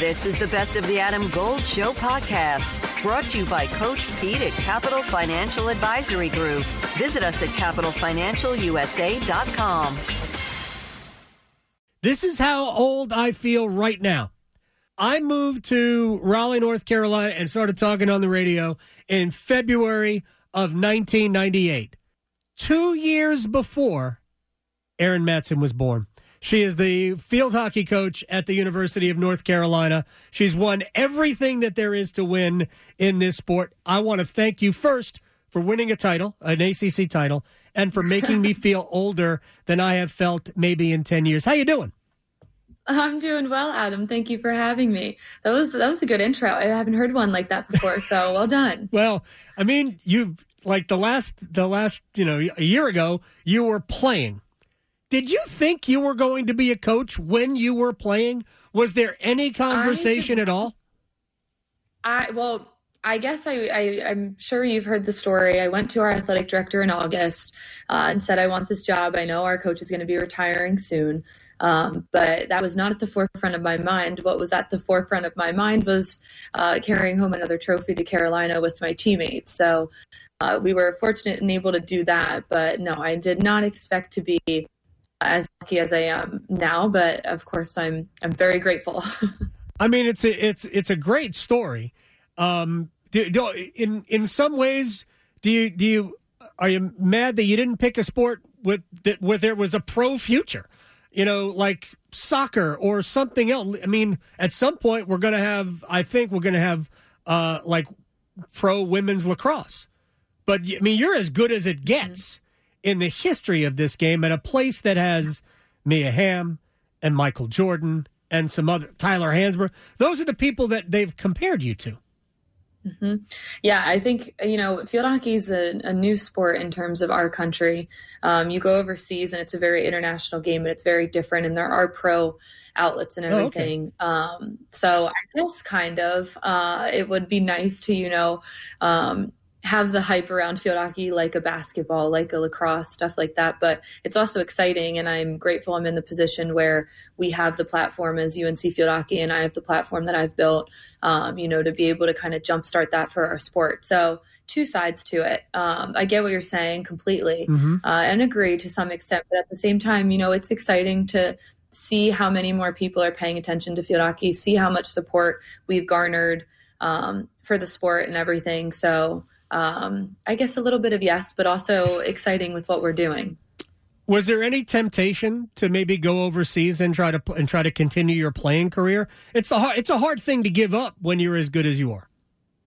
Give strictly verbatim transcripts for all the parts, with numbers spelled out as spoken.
This is the Best of the Adam Gold Show podcast, brought to you by Coach Pete at Capital Financial Advisory Group. Visit us at Capital Financial U S A dot com. This is how old I feel right now. I moved to Raleigh, North Carolina, and started talking on the radio in February of nineteen ninety-eight, two years before Erin Matson was born. She is the field hockey coach at the University of North Carolina. She's won everything that there is to win in this sport. I want to thank you first for winning a title, an A C C title, and for making me feel older than I have felt maybe in ten years. How you doing? I'm doing well, Adam. Thank you for having me. That was that was a good intro. I haven't heard one like that before, so well done. Well, I mean, you've like the last the last, you know, a year ago, you were playing. Did you think you were going to be a coach when you were playing? Was there any conversation at all? I well, I guess I, I, I'm sure you've heard the story. I went to our athletic director in August uh, and said, I want this job. I know our coach is going to be retiring soon. Um, but that was not at the forefront of my mind. What was at the forefront of my mind was uh, carrying home another trophy to Carolina with my teammates. So uh, we were fortunate and able to do that. But no, I did not expect to be as lucky as I am now, but of course I'm I'm very grateful. I mean, it's a, it's it's a great story. Um, do, do, in in some ways, do you do you are you mad that you didn't pick a sport with that where there was a pro future? You know, like soccer or something else. I mean, at some point we're going to have. I think we're going to have uh, like pro women's lacrosse. But I mean, you're as good as it gets. Mm-hmm. In the history of this game, at a place that has Mia Hamm and Michael Jordan and some other Tyler Hansbrough. Those are the people that they've compared you to. Mm-hmm. Yeah, I think, you know, field hockey is a, a new sport in terms of our country. Um, you go overseas and it's a very international game and it's very different. And there are pro outlets and everything. Oh, okay. Um, so I guess kind of, uh, it would be nice to, you know, um, have the hype around field hockey, like a basketball, like a lacrosse, stuff like that. But it's also exciting, and I'm grateful I'm in the position where we have the platform as U N C Field Hockey, and I have the platform that I've built, um, you know, to be able to kind of jumpstart that for our sport. So two sides to it. Um, I get what you're saying completely, mm-hmm. uh, and agree to some extent. But at the same time, you know, it's exciting to see how many more people are paying attention to field hockey, see how much support we've garnered um, for the sport and everything. So Um, I guess a little bit of yes, but also exciting with what we're doing. Was there any temptation to maybe go overseas and try to and try to continue your playing career? It's the hard, it's a hard thing to give up when you're as good as you are.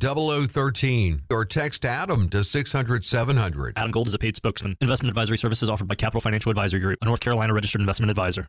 zero zero one three or text Adam to six hundred, seven hundred. Adam Gold is a paid spokesman. Investment advisory services offered by Capital Financial Advisory Group, a North Carolina registered investment advisor.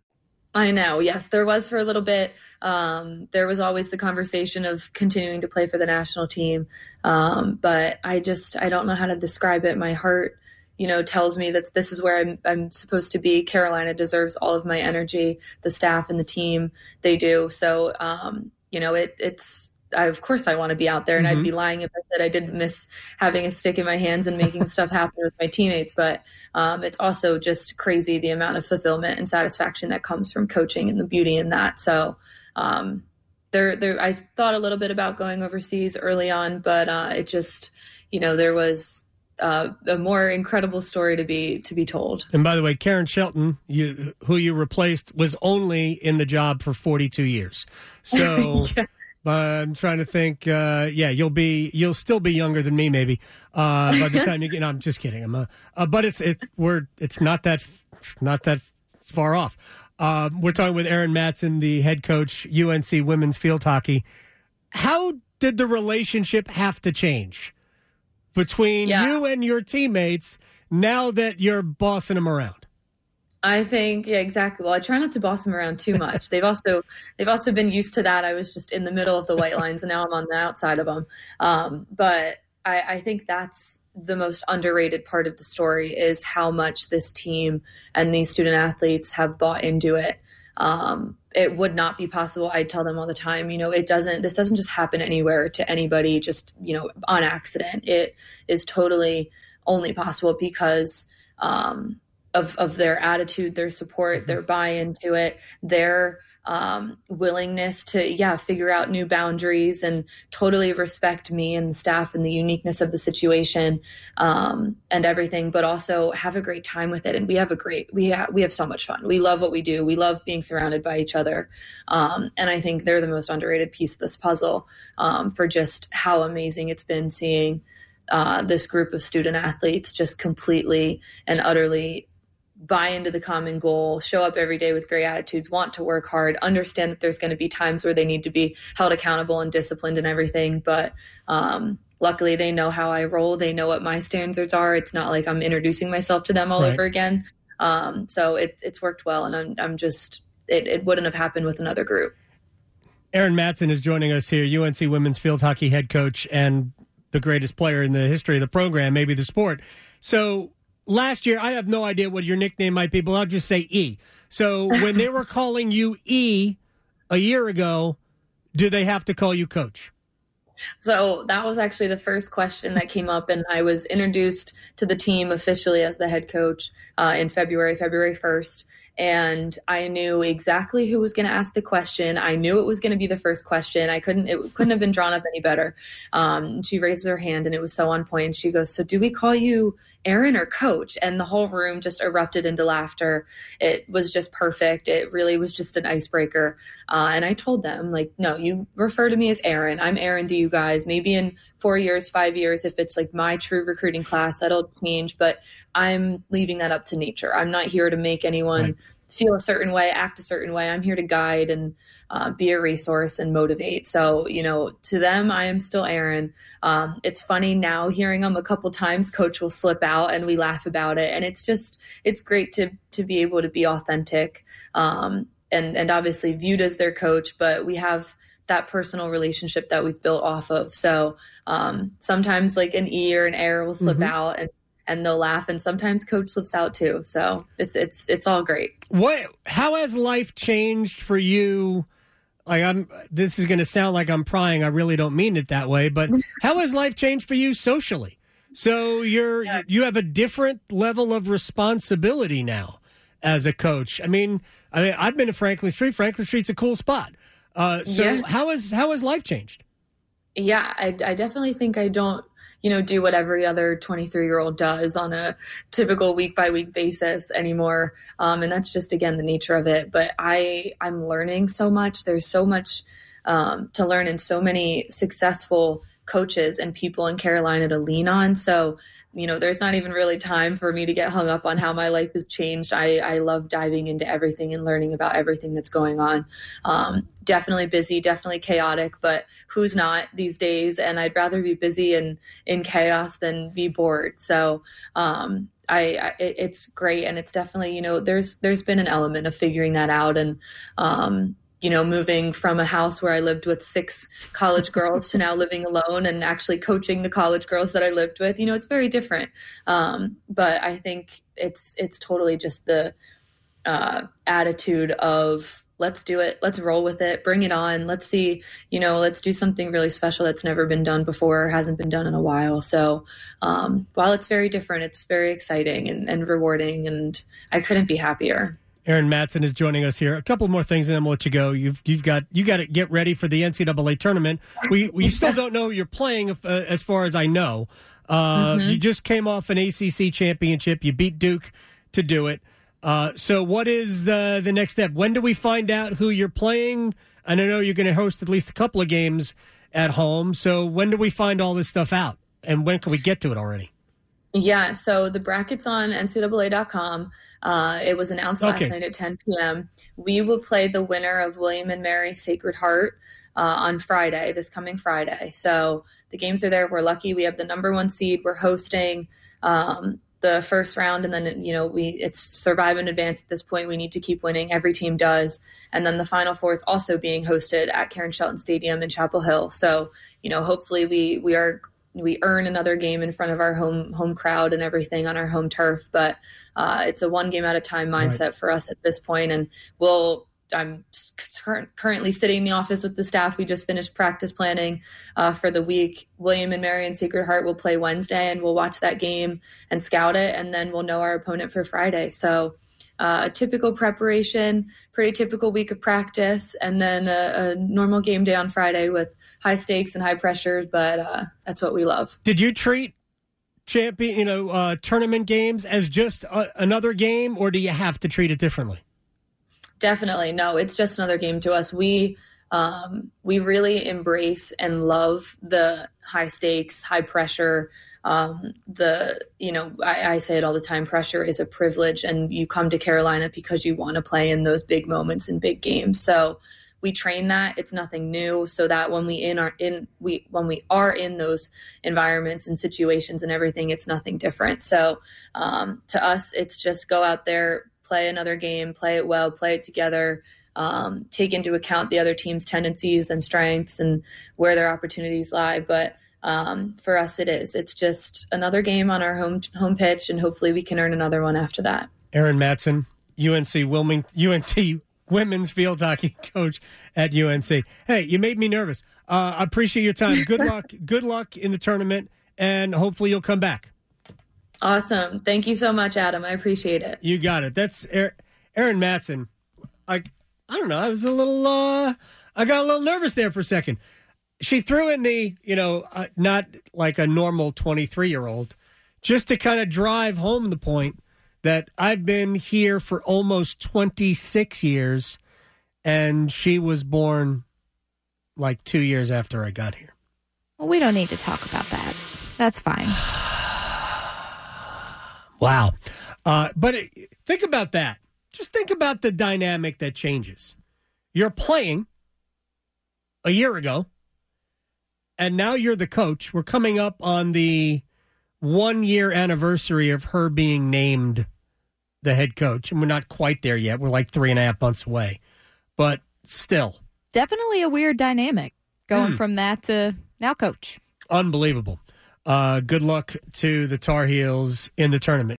I know. Yes, there was for a little bit. Um, there was always the conversation of continuing to play for the national team. Um, but I just, I don't know how to describe it. My heart, you know, tells me that this is where I'm, I'm supposed to be. Carolina deserves all of my energy, the staff and the team. They do. So, um, you know, it, it's, I, of course I want to be out there, and mm-hmm. I'd be lying if I said I didn't miss having a stick in my hands and making stuff happen with my teammates. But um, it's also just crazy the amount of fulfillment and satisfaction that comes from coaching and the beauty in that. So um, there, there, I thought a little bit about going overseas early on, but uh, it just, you know, there was uh, a more incredible story to be, to be told. And by the way, Karen Shelton, you, who you replaced, was only in the job for forty-two years. So yeah. Uh, I'm trying to think. Uh, yeah, you'll be, you'll still be younger than me, maybe. Uh, by the time you get, no, I'm just kidding. I'm, uh, uh, but it's it we're it's not that it's not that far off. Uh, we're talking with Erin Matson, the head coach, U N C Women's Field Hockey. How did the relationship have to change between yeah. you and your teammates now that you're bossing them around? I think, yeah, exactly. Well, I try not to boss them around too much. They've also they've also been used to that. I was just in the middle of the white lines, and now I'm on the outside of them. Um, but I, I think that's the most underrated part of the story, is how much this team and these student athletes have bought into it. Um, it would not be possible. I tell them all the time, you know, it doesn't, this doesn't just happen anywhere to anybody just, you know, on accident. It is totally only possible because, um, of, of their attitude, their support, their buy into it, their, um, willingness to, yeah, figure out new boundaries and totally respect me and the staff and the uniqueness of the situation, um, and everything, but also have a great time with it. And we have a great, we have, we have so much fun. We love what we do. We love being surrounded by each other. Um, and I think they're the most underrated piece of this puzzle, um, for just how amazing it's been seeing, uh, this group of student athletes just completely and utterly buy into the common goal, show up every day with great attitudes, want to work hard, understand that there's going to be times where they need to be held accountable and disciplined and everything. But um, luckily they know how I roll. They know what my standards are. It's not like I'm introducing myself to them all right. over again. Um, so it, it's worked well. And I'm, I'm just, it, it wouldn't have happened with another group. Erin Matson is joining us here, U N C women's field hockey head coach and the greatest player in the history of the program, maybe the sport. So last year, I have no idea what your nickname might be, but I'll just say E. So when they were calling you E a year ago, do they have to call you coach? So that was actually the first question that came up, and I was introduced to the team officially as the head coach uh, in February, February first. And I knew exactly who was going to ask the question. I knew it was going to be the first question. I couldn't, it couldn't have been drawn up any better. Um, she raises her hand, and it was so on point. She goes, "So do we call you Erin or coach?" And the whole room just erupted into laughter. It was just perfect. It really was just an icebreaker. Uh, and I told them, like, no, you refer to me as Erin. I'm Erin to you guys. Maybe in four years, five years, if it's like my true recruiting class, that'll change. But I'm leaving that up to nature. I'm not here to make anyone right. feel a certain way, act a certain way. I'm here to guide and uh, be a resource and motivate. So, you know, to them, I am still Erin. Um, it's funny now hearing them a couple times, coach will slip out and we laugh about it. And it's just, it's great to, to be able to be authentic um, and, and obviously viewed as their coach, but we have that personal relationship that we've built off of. So um, sometimes like an E or an air will slip mm-hmm. out and, and they'll laugh. And sometimes coach slips out too. So it's, it's, it's all great. What, how has life changed for you? Like I'm, this is going to sound like I'm prying. I really don't mean it that way, but how has life changed for you socially? So you're, yeah. you have a different level of responsibility now as a coach. I mean, I mean, I've been to Franklin Street. Franklin Street's a cool spot. Uh, so yeah. how is, how has life changed? Yeah, I, I definitely think I don't, you know, do what every other twenty-three-year-old does on a typical week-by-week basis anymore. Um, and that's just, again, the nature of it. But I, I'm learning so much. There's so much um, to learn and so many successful coaches and people in Carolina to lean on. So, you know, there's not even really time for me to get hung up on how my life has changed. I, I love diving into everything and learning about everything that's going on. Um, definitely busy, definitely chaotic, but who's not these days? And I'd rather be busy and in chaos than be bored. So, um, I, I, it's great. And it's definitely, you know, there's, there's been an element of figuring that out. And, um, you know, moving from a house where I lived with six college girls to now living alone and actually coaching the college girls that I lived with, you know, it's very different. Um, but I think it's, it's totally just the uh, attitude of let's do it. Let's roll with it. Bring it on. Let's see, you know, let's do something really special that's never been done before or hasn't been done in a while. So um, while it's very different, it's very exciting and, and rewarding, and I couldn't be happier. Erin Matson is joining us here. A couple more things, and then we'll let you go. You've you've got you got to get ready for the N C double A tournament. We we still don't know who you're playing, if, uh, as far as I know. Uh, mm-hmm. You just came off an A C C championship. You beat Duke to do it. Uh, so what is the the next step? When do we find out who you're playing? And I know you're going to host at least a couple of games at home. So when do we find all this stuff out? And when can we get to it already? Yeah, so the bracket's on N C double A dot com. Uh, it was announced okay. last night at ten p.m. We will play the winner of William and Mary Sacred Heart uh, on Friday, this coming Friday. So the games are there. We're lucky. We have the number one seed. We're hosting. Um, the first round, and then, you know, we it's survive and advance at this point. We need to keep winning. Every team does. And then the Final Four is also being hosted at Karen Shelton Stadium in Chapel Hill. So, you know, hopefully we we are we earn another game in front of our home home crowd and everything on our home turf. But uh, it's a one game at a time mindset right. for us at this point. And we'll I'm currently sitting in the office with the staff. We just finished practice planning uh, for the week. William and Mary and Sacred Heart will play Wednesday, and we'll watch that game and scout it, and then we'll know our opponent for Friday. So uh, a typical preparation, pretty typical week of practice, and then a, a normal game day on Friday with high stakes and high pressure, but uh, that's what we love. Did you treat champion, you know, uh, tournament games as just a, another game, or do you have to treat it differently? Definitely. No, it's just another game to us. We um, we really embrace and love the high stakes, high pressure. Um, the, you know, I, I say it all the time, pressure is a privilege, and you come to Carolina because you want to play in those big moments and big games. So we train that. It's nothing new, so that when we in our in we when we are in those environments and situations and everything, it's nothing different. So um, to us, it's just go out there, play another game, play it well, play it together, um, take into account the other team's tendencies and strengths and where their opportunities lie. But um, for us, it is. It's just another game on our home home pitch, and hopefully we can earn another one after that. Erin Matson, U N C Wilmington, U N C women's field hockey coach at U N C. Hey, you made me nervous. Uh, I appreciate your time. Good luck. Good luck in the tournament, and hopefully you'll come back. Awesome. Thank you so much, Adam. I appreciate it. You got it. That's Erin Matson. I, I don't know. I was a little, uh, I got a little nervous there for a second. She threw in the, you know, uh, not like a normal twenty-three-year-old, just to kind of drive home the point that I've been here for almost twenty-six years, and she was born like two years after I got here. Well, we don't need to talk about that. That's fine. Wow. Uh, but it, think about that. Just think about the dynamic that changes. You're playing a year ago, and now you're the coach. We're coming up on the one-year anniversary of her being named the head coach, and we're not quite there yet. We're like three and a half months away, but still. Definitely a weird dynamic going hmm. from that to now coach. Unbelievable. Uh, good luck to the Tar Heels in the tournament.